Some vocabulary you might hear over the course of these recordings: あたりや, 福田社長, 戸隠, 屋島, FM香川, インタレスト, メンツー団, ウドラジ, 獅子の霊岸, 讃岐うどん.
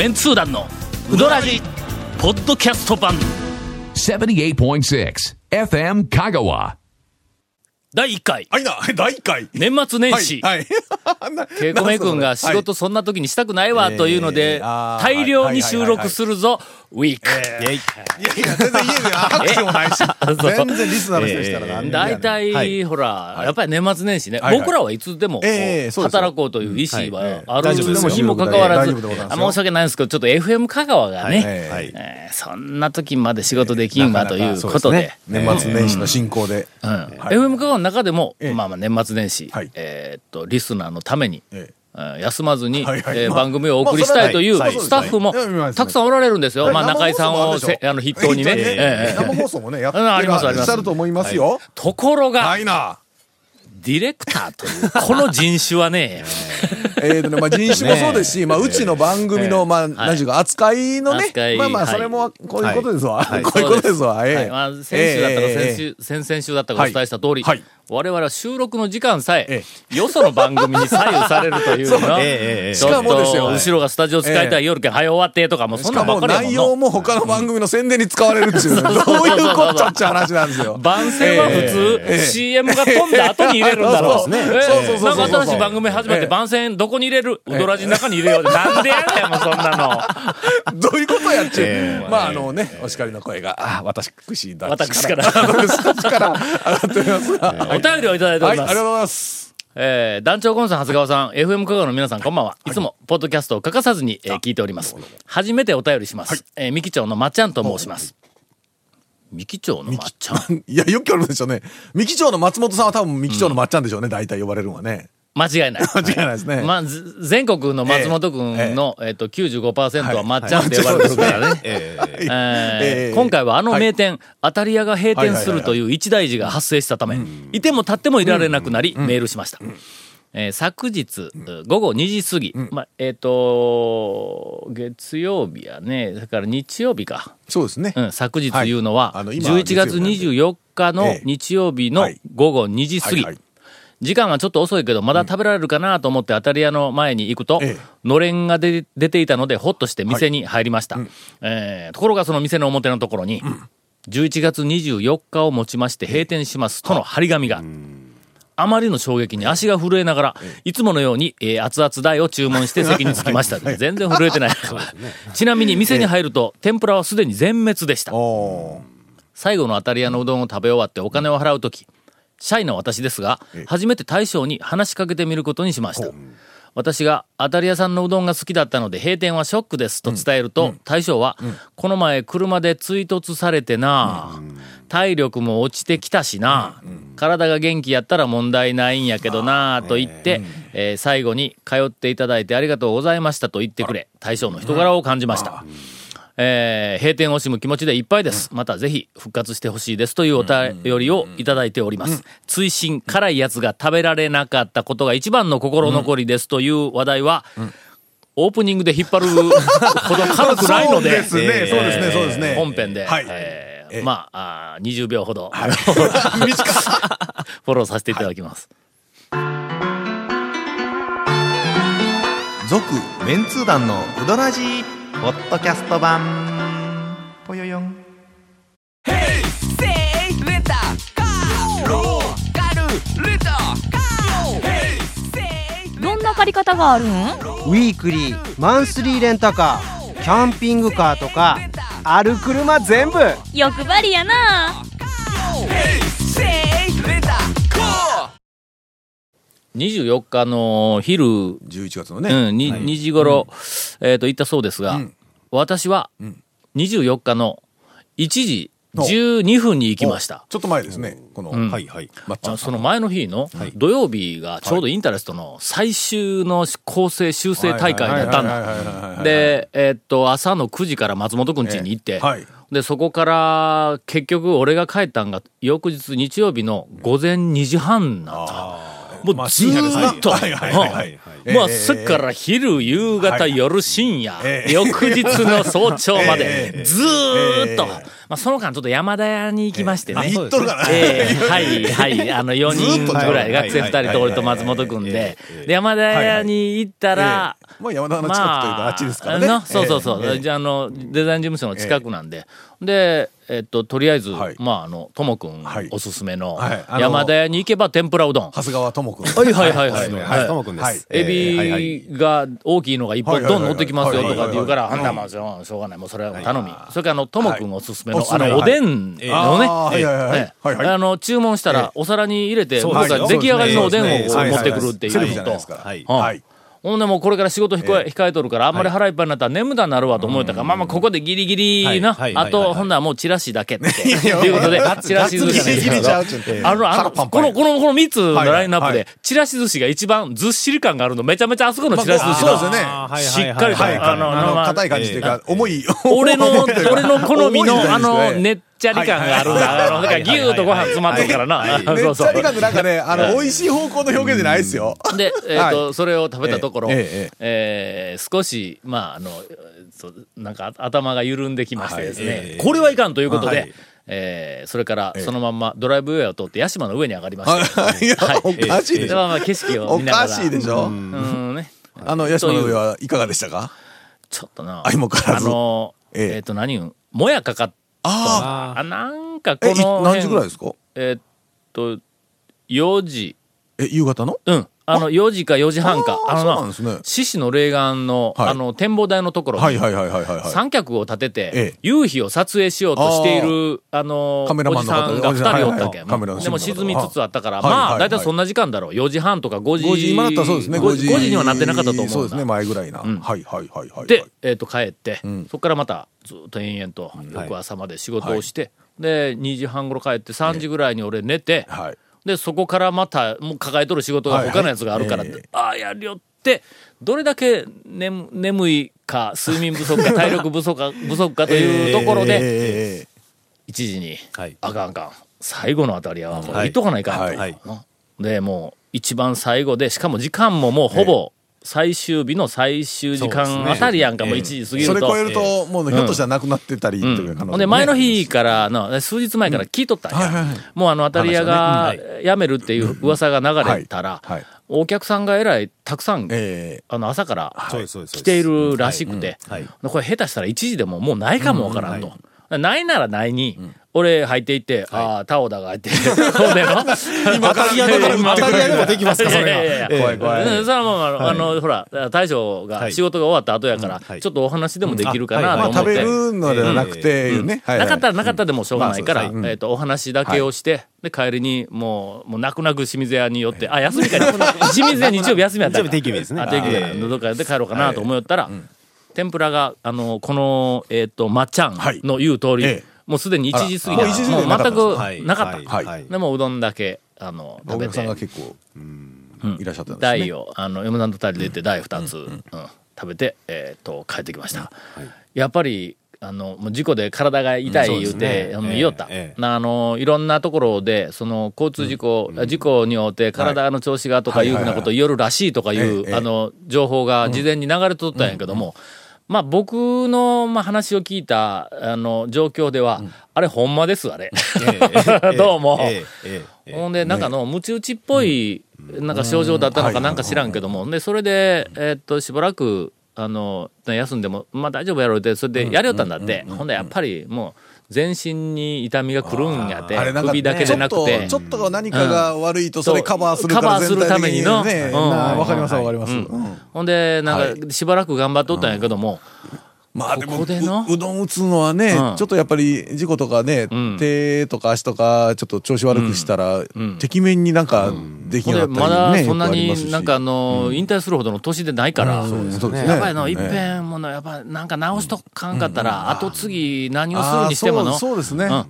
メンツー団のウドラジポッドキャスト版 78.6 FM 香川第1回。第1回。年末年始。ケイコメ君が仕事そんな時にしたくないわというので、大量に収録するぞ、ウィーク。いや、全然家で拍手もないし、全然リスナーの人でしたらなんだ。大体、ほら、やっぱり年末年始ね、僕らはいつでも働こうという意思はあるにもかかわらず、申し訳ないんですけど、ちょっと FM 香川がね、そんな時まで仕事できんわということで。年末年始の進行で。FM 香川中でも、まあ年末年始、リスナーのために、休まずに、番組をお送りしたいというスタッフもたくさんおられるんですよ。まあ中井さんを筆頭にね。生放送もね、やってらっしゃると思いますよ。ところが、ディレクターというこの人種はね。まあ人種もそうですし、まあうちの番組のまあ何ていうか扱いのね、まあまあそれもこういうことですわ、こういうことですわ。先週だったか先々週だったかお伝えした通り、我々は収録の時間さえよその番組に左右されるというの。しかもですよ、後ろがスタジオ使いたい夜けん早終わってとかもそんなばっかりやもんの。しかも内容も他の番組の宣伝に使われるっていう、どういうこっちゃって話なんですよ。番宣は普通 CM が飛んだ後に入れるんだろう。なんか新しい番組始めて番宣どこに入れる、ウドラジの中に入れよう、なんでやねんもうそんなの。どういうことやっちゅう、まあね、お叱りの声が私から上がっておりますが、お便りをいただいております。はい、ありがとうございます。団長コンさん、長谷川さん、FM 香川の皆さん、こんばんは。いつもポッドキャストを欠かさずに、聞いております。初めてお便りします。三木町のまっちゃんと申します。三木町のまっちゃん、いや、よくあるんでしょうね。三木町の松本さんは多分三木町のまっちゃんでしょうね、大体呼ばれるのはね。間違いない。間違いないですね。まあ、全国の松本君の、95% はまっちゃんって呼ばれてるからね。今回はあの名店、当たり屋が閉店するという一大事が発生したため、いても立ってもいられなくなり、メールしました。昨日、午後2時過ぎ、まあ、月曜日やね、だから日曜日か。そうですね。昨日いうのは、11月24日の日曜日の午後2時過ぎ。時間はちょっと遅いけどまだ食べられるかなと思って当たり屋の前に行くと、のれんが出ていたのでホッとして店に入りました。ところがその店の表のところに、11月24日をもちまして閉店しますとの張り紙が。あまりの衝撃に足が震えながら、いつものように、熱々大を注文して席に着きました。全然震えてない。ちなみに店に入ると天ぷらはすでに全滅でした。最後の当たり屋のうどんを食べ終わってお金を払うとき、シャイな私ですが、初めて大将に話しかけてみることにしました。私が当たり屋さんのうどんが好きだったので閉店はショックですと伝えると、大将は、この前車で追突されてな、体力も落ちてきたしな、体が元気やったら問題ないんやけどなと言って、最後に通っていただいてありがとうございましたと言ってくれ、大将の人柄を感じました。閉店を惜しむ気持ちでいっぱいです。またぜひ復活してほしいですというお便りをいただいております。追伸、辛いやつが食べられなかったことが一番の心残りですという話題は、オープニングで引っ張るほど軽くないので、本編で。まあ、20秒ほど、フォローさせていただきます。続、メンツー団のうどらじポッドキャスト版ぽよよん。ヘイセイレンタカーローカルレンタカー。ヘイセイ、どんな借り方があるん？ウィークリー、マンスリーレンタカー、キャンピングカーとかある車全部。欲張りやな。ヘイセイレンタカー。24日の昼11月のね、2時頃、行ったそうですが、私は24日の1時12分に行きました。ちょっと前ですね。このその前の日の土曜日がちょうどインタレストの最終の構成修正大会だったんだ。で、朝の9時から松本くん家に行って、でそこから結局俺が帰ったんが翌日日曜日の午前2時半だった。もうずーっと、まあそっから昼、夕方、夜、深夜、翌日の早朝までずーっとまあ、その間ちょっと山田屋に行きましてね、行っとるから、はいはい、4人ぐらい学生2人と俺と松本くんで山田屋に行ったら、まあ山田の近くというかあっちですからね、そうそうそう、デザイン事務所の近くなんで、でとりあえず、はい、まあともくんおすすめの、はい、山田屋に行けば天ぷらうどん、長谷川ともくん、はいはいはいはいはい、ともくんです、はい、エビが大きいのが一本ドン乗ってきますよとかって言うから、あんたまあしょうがない、もうそれは頼み、それからともくんおすすめのおでんのね、注文したらお皿に入れて僕が出来上がりのおでんを持ってくるっていうのと、はい。ほんでもうこれから仕事控えとるからあんまり腹いっぱいになったら眠たになるわと思えたから、まあまあここでギリギリな、あとほんならもうチラシだけっていうことで、チラシ寿司がこの3つのラインナップでチラシ寿司が一番ずっしり感があるの、めちゃめちゃあそこのチラシ寿司がしっかりと硬い感じというか重い、俺の好みのネットチャリ感があるんだから、ギューとご飯詰まってるからな。そうそう。チャリ感ってなんかね、美味しい方向の表現じゃないですよ。で、それを食べたところ、少しまあなんか頭が緩んできましてですね、これはいかんということで。それからそのまんまドライブウェイを通って屋島の上に上がりました。おかしいでしょ。まあ景色を見ながら。おかしいでしょ。ね。屋島の上はいかがでしたか。ちょっとな。相も変わらず。何もやかかって。あなんかこの何時ぐらいですか？4時、夕方の、うん、4時か4時半か、獅子の霊岸の展望台のところに三脚を立てて夕日を撮影しようとしているおじさんが2人おったわけや。でも沈みつつあったから、まあ大体そんな時間だろう、4時半とか5時、今だったらそうですね、5時にはなってなかったと思う。そうですね、前ぐらいな。で帰ってそこからまたずっと延々と翌朝まで仕事をして、で2時半頃帰って3時ぐらいに俺寝て、でそこからまたもう抱えとる仕事が他のやつがあるからって、ああやりよってどれだけ、眠いか睡眠不足か体力不足かというところで1時に、あかん最後のあたりはもう行っとかないかんと、でもう一番最後で、しかも時間ももうほぼ、最終日の最終時間あたりやんか、もう1時過ぎると、それ超えるともうひょっとしたらなくなってたりという可能性、で前の日から数日前から聞いとったんや、もうあたり屋が辞めるっていう噂が流れたら、お客さんがえらいたくさん朝から来ているらしくて、これ下手したら1時でももうないかもわからんと、ないならないに俺入っていって、タオダが入って、そうだよ。今当たり屋でもできますか、それが。怖い怖い。それはもうほら大将が仕事が終わった後やから、ちょっとお話でもできるかなと思って。食べるのではなくてね。なかったらなかったでもしょうがないから、お話だけをして、で帰りにもう泣く泣く清水屋に寄って、あ休みかに清水屋日曜日休みやった。日曜日定休みですね。定休みだ。どっかで帰ろうかなと思ったら、天ぷらがこのまっちゃんの言う通り。もうすでに1時過ぎだからもう全くなかった。でもうどんだけ食べて、お客さんが結構いらっしゃったんですね。台を嫁さんと2人で行って台2つ食べて帰ってきました。やっぱり事故で体が痛い言うて言いよった。いろんなところでその交通事故によって体の調子がとかいうふうなことを言えるらしいとかいう情報が事前に流れとったんやけども、まあ僕の話を聞いた状況では、あれほんまですあれどうも、ほんでなんかムチ打ちっぽいなんか症状だったのかなんか知らんけども、でそれでしばらく休んでもまあ大丈夫やろうって、それでやりよったんだって。ほんでやっぱりもう全身に痛みがくるんやて、首だけじゃなくて、ちょっと何かが悪いとそれカバーするためにの、わかりますわかります。ほんでなんかしばらく頑張っとったんやけども、まあでもうどん打つのはね、ちょっとやっぱり事故とかね、手とか足とかちょっと調子悪くしたらてきめんになんかできなかったりね。まだそんなになんか引退するほどの年でないから、やばいのいっぺんものやっぱなんか直しとかんかったら、あと次何をするにしてものこ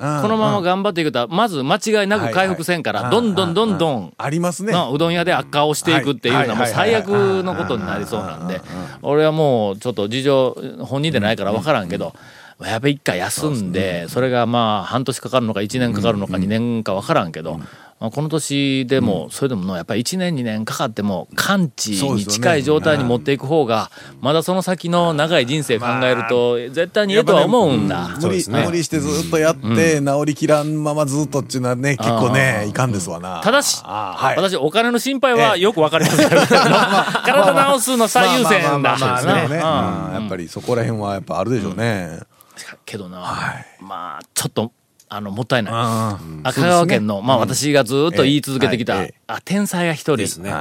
のまま頑張っていくとまず間違いなく回復せんから、どんどんどんどんありますね、うどん屋で悪化をしていくっていうのはもう最悪のことになりそうなんで、俺はもうちょっと事情本人でないから分からんけど、やっぱり一回休んで、それがまあ半年かかるのか1年かかるのか2年か分からんけど、この年でもそれでもやっぱり1年2年かかっても完治に近い状態に持っていく方がまだその先の長い人生考えると絶対にええとは思うんだ。無理してずっとやって治りきらんままずっとっていうのはね結構ねいかんですわな。ただし私お金の心配はよくわかりますけど体治すの最優先だからね。やっぱりそこら辺はやっぱあるでしょうね。けどな、まあちょっともったいない。香川県の、まあ私がずっと言い続けてきた、天才が一人ですね。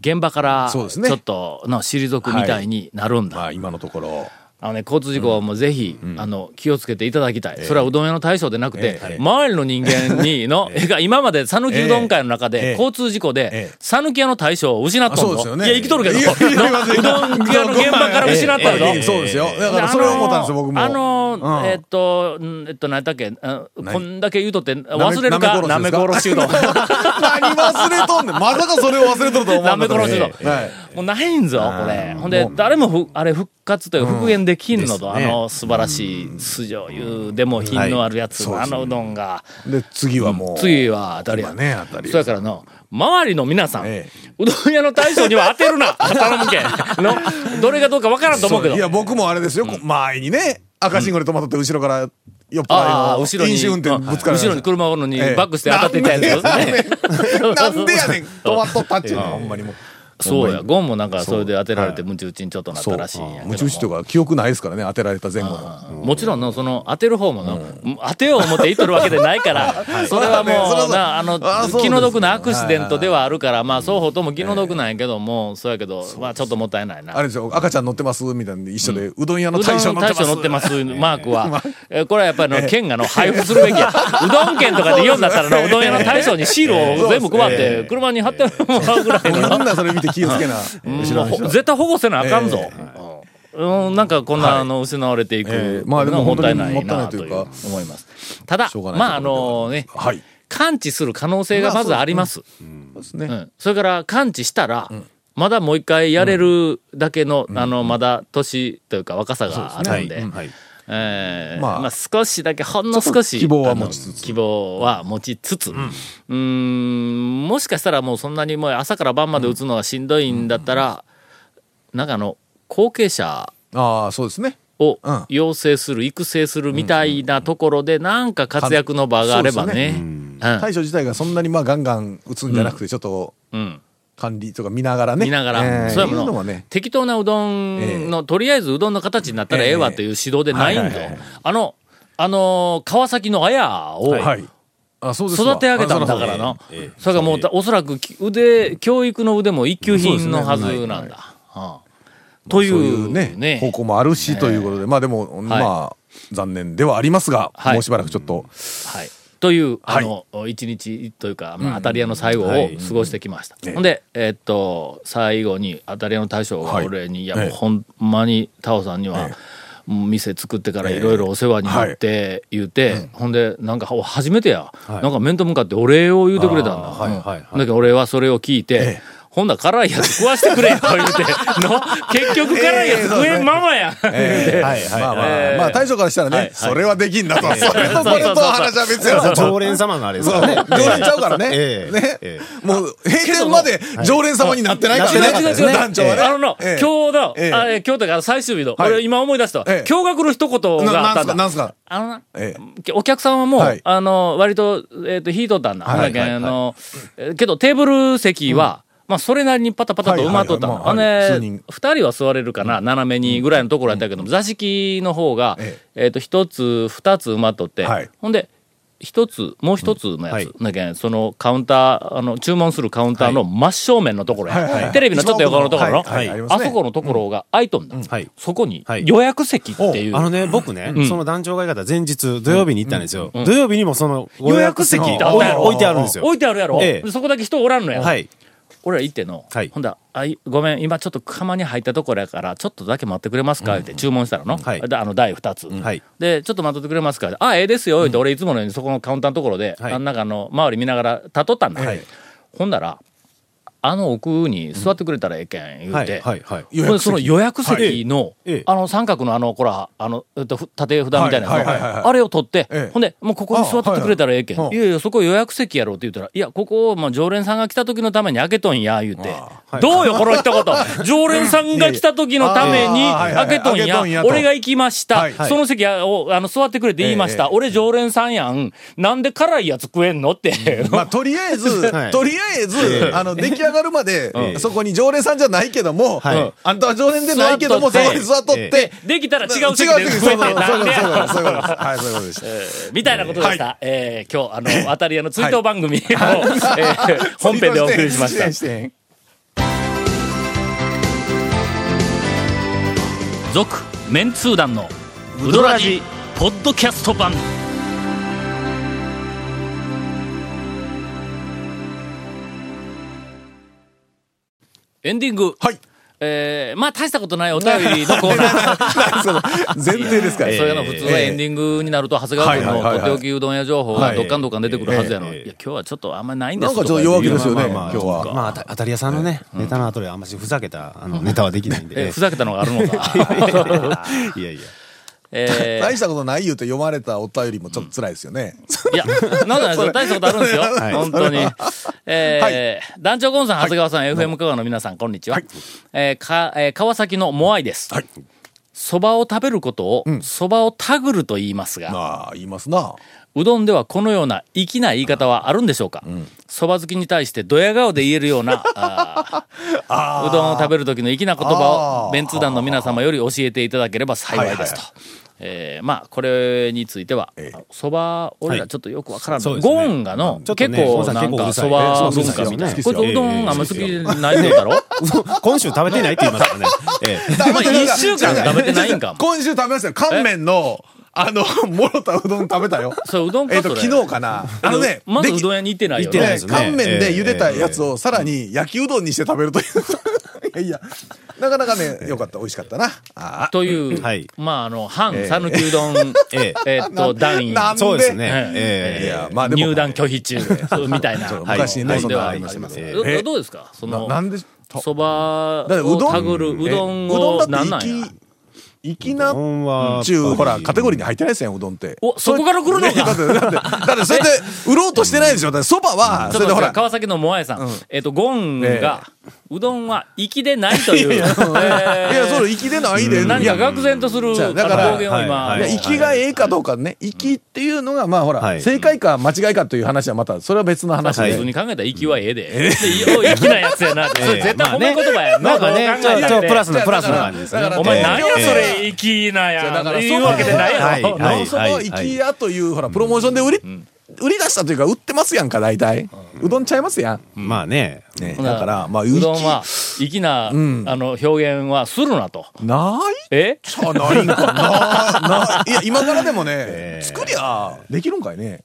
現場からちょっと退くみたいになるんだ。今のところ。交通事故もぜひ、気をつけていただきたい。それはうどん屋の対象でなくて、周りの人間にの、今まで讃岐うどん会の中で、交通事故で、讃岐屋の対象を失ったの。いや、生きとるけど、うどん屋の現場から失ったの。そうですよ。だから、それを思ったんです、僕も。何だっけ、こんだけ言うとって、忘れるか、なめこおろしうどん。何忘れとんねん。まさかそれを忘れとると思う。なめこおろしうどん。もうないんぞ、これ。ほんで、誰も、あれ、復活というか、復元できんのと、素晴らしい酢醤油でも品のあるやつ、うどんがで次はもう次は当たりやね。それからの周りの皆さん、うどん屋の大将には当てるな頼むけのどれがどうかわからんと思うけど、いや僕もあれですよ、前にね赤信号で止まっとって後ろから酔っ払いの飲酒運転ぶつかる、後ろに車をおるのにバックして当たっていたやつですね。なんでやねん止まっとったっちゅうの、ほんまにもう。そうや、ゴンもなんかそれで当てられてムチ打ちにちょっとなったらしいんやけど、ムチ打ちとか記憶ないですからね、当てられた前後の。もちろんのその当てる方もの当てよう思って言っとるわけでないからそれはもうな気の毒なアクシデントではあるから、まあ双方とも気の毒なんやけども、そうやけどまあちょっともったいないな。あれですよ、赤ちゃん乗ってますみたいなんで一緒で、うどん屋の大将乗ってますマークはこれはやっぱり県が配布するべきや。うどん県とかで言うんだったらうどん屋の大将にシールを全部配って車に貼ってもらうぐらいの。なんだそれ見て気をつけな、絶対保護せなあかんぞ。なんかこんな失われていくのはもったいないなという思います。ただまあね、完治する可能性がまずあります。それから完治したらまだもう一回やれるだけのまだ年というか若さがあるんで、まあ少しだけほんの少し希望は持ちつつ、もしかしたらもうそんなにもう朝から晩まで打つのがしんどいんだったら、なんか後継者を養成する育成するみたいなところでなんか活躍の場があればね。大将自体がそんなにまあガンガン打つんじゃなくてちょっと管理とか見ながらね。見ながら。そういうの適当なうどんの、とりあえずうどんの形になったらええわという指導でないんで、川崎のあやを育て上げたんだからの。それがもう、おそらく教育の腕も一級品のはずなんだ。というね、方向もあるしということで、まあでも、まあ、残念ではありますが、もうしばらくちょっと。という一日というか、当たり屋の最後を過ごしてきました。ほんで最後に当たり屋の大将が俺に、いやもうほんまにタオさんには店作ってからいろいろお世話になって言うて、ほんでなんか初めてやなんか面と向かってお礼を言うてくれたんだ。だけど俺はそれを聞いて、ほんなら辛いやつ食わしてくれよ言うて結局辛いやつ食えんままやん。まあ大将からしたらね、それはできんだと。それとこれと話は別や。常連様のあれですからね。常連ちゃうからね。もう閉店まで常連様になってないからね。団長はね。今日だから最終日の、俺今思い出した。今日が来る一言があったんだ。なんすか。お客さんはもう割と引いとったんだ。けどテーブル席はまあそれなりにパタパタと埋まっとったの。2人は座れるかな、斜めにぐらいのところやったけども、座敷の方が1つ2つ埋まっとって、ほんでもう一つのやつだけ、そのカウンター注文するカウンターの真正面のところや、テレビのちょっと横のところのあそこのところが空いとんだ。そこに予約席っていう、僕ねその団長がい方前日土曜日に行ったんですよ。土曜日にもその予約席置いてあるんですよ。置いてあるやろ。そこだけ人おらんのや。俺ら行っての、ほんだごめん今ちょっと釜に入ったところやからちょっとだけ待ってくれますかって注文したらの、台2つでちょっと待っとってくれますか、ええですよって俺いつものようにそこのカウンターのところで、なんか周り見ながら立っとったんだ。ほんだらあの奥に座ってくれたらええけん言うて、その予約席のあの三角のあのこらあの縦札みたいなのあれを取って、ほんでもうここに座ってくれたらええけん、いやいやそこ予約席やろって言ったら、いやここまあ常連さんが来た時のために開けとんや言うて、どうよこの一言、常連さんが来た時のために開けとんや、俺が行きました、その席をあの座ってくれて言いました、俺常連さんやん、なんで辛いやつ食えんのってまあとりあえずあの出来上がるまで、そこに常連さんじゃないけども、あんたは常連でないけども、そこに座っとって、できたら違う席で食えてなんでやろう。そういうことです。みたいなことでした。今日、あたり屋の追悼番組を本編でお送りしました。続、メンツー団のウドラジポッドキャスト版。エンディング、はい、まあ大したことないお便りのコーナー前提ですから、それが普通はエンディングになると長谷川君のとっておきうどん屋情報がどっかんどっかん出てくるはずやの、いや今日はちょっとあんまりないんですよ、なんかちょっと弱気ですよね今日は。まあ当たり屋さんのねネタの後であんまりふざけたネタはできないんで、ふざけたのがあるのかいやいや大したことない言うと読まれたお便りもちょっと辛いですよね。いや、なんだ大したことあるんですよ本当に。団長ゴンさん、長谷川さん、FM 香川の皆さん、こんにちは、川崎のモアイです。そばを食べることをそばをたぐると言いますが、言いますな。うどんではこのような粋な言い方はあるんでしょうか。そば好きに対してドヤ顔で言えるようなうどんを食べる時の粋な言葉をメンツー団の皆様より教えていただければ幸いですと。まあこれについてはそば、俺らちょっとよくわからん、はい、ゴーンがの、結構なんかそば文化みたいな、こいつうどんあんま好きないのだろ今週食べてないって言いますからね1週間食べてないんかも。今週食べましたよ、乾麺のもろたうどん食べたよ。それうどんかそれ昨日かな。まずうどん屋に行ってないよね。乾麺で茹でたやつをさらに焼きうどんにして食べるといういやなかなかね良かった、美味しかったなという、まあ反讃岐うどん団員、そうですね、入団拒否中みたいな昔ね、ではあります。どうですかそのそばをたぐるうどんをなんなんや。粋な中ほらカテゴリーに入ってないですよ、うどんって。おそこから来るのか。だってそれで売ろうとしてないでしょ。だからそばはそれでほら川崎のモアイさん、ゴンがうどんは粋でないという、いやそれ粋でないで何か愕然とするだから表現を今、粋がええかどうかね、粋っていうのがまあほら正解か間違いかという話はまたそれは別の話で、普通に考えたら粋はええで粋なやつやな、絶対褒め言葉やな。プラスの感じですね。お前何やそれ粋なやん言うわけでないやろ。そばは粋やというほらプロモーションで売り出したというか売ってますやんか。大体うどんちゃいますやん。まあね、だからまあうどんは粋な表現はするなとないじゃないんかな。いや今からでもね作りゃできるんかいね。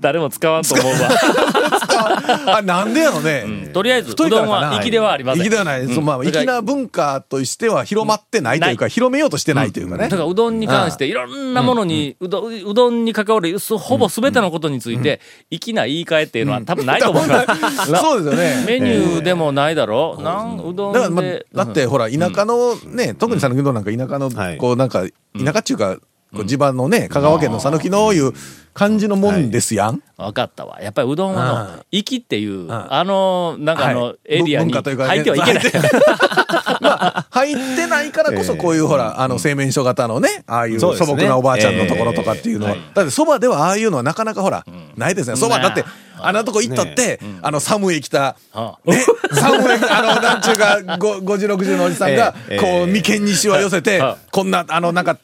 誰も使わんと思うわ。なんでやろね。とりあえずうどんは粋ではありません。粋ではない。まあ粋な文化としては広まってないというか、広めようとしてないというかね。だからうどんに関していろんなものに、うどんに関わるほぼ全てのことについて粋な言い換えっていうのは多分ないと思うから。そうですよね。メニューでもないだろ。うどんでだってほら田舎のね、特に讃岐うどんなんか田舎のこうなんか田舎っちゅうか地場のね、香川県の讃岐のいう感じのもんですやん。分かったわ。やっぱりうどんはの粋っていうなんかエリアに入ってはいけない。入ってないからこそこういうほら製麺所型のね、ああいう素朴なおばあちゃんのところとかっていうのは、だってそばではああいうのはなかなかほらないですね。そばだってあんなとこ行ったってサムへ来たね、サムへなんちゅうか50、60のおじさんがこう眉間にしわ寄せて、こんななんか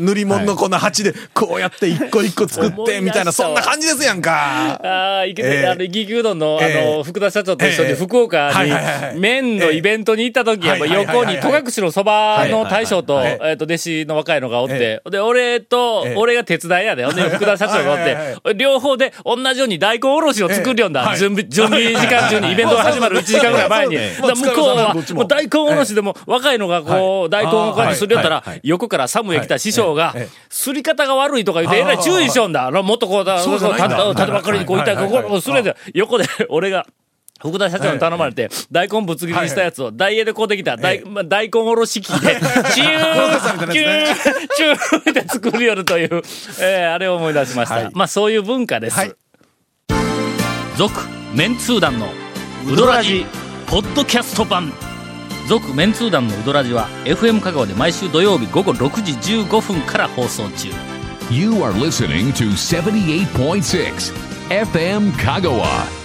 塗り物のこんな鉢でこうやって一個一個作ってみたいな、そんな感じですやんか。いききうどんの福田社長と一緒に福岡に麺のイベントに行った時、横に戸隠のそばの大将と弟子の若いのがおって、で俺が手伝いやで、福田社長がおって両方で同じように大根おろしを作るような準備時間中に、イベントが始まる1時間ぐらい前に、向こうは大根おろしでも若いのがこう大根をこうやってすりよったら、横からサムへ来た師匠がすり方が悪いとか言ってえらい注意しようんだ。もっとこう立てばっかりにこういったところをすれて、横で俺が福田社長に頼まれて、大根ぶつ切りしたやつをダイエーでこうできた、大根おろし器でチューキューチューって作りよるというあれを思い出しました、はい、まあそういう文化です。続、はい、メンツー団のウドラジポッドキャスト版。続メンツー団のウドラジは FM 香川で毎週土曜日午後6時15分から放送中。 You are listening to 78.6 FM 香川。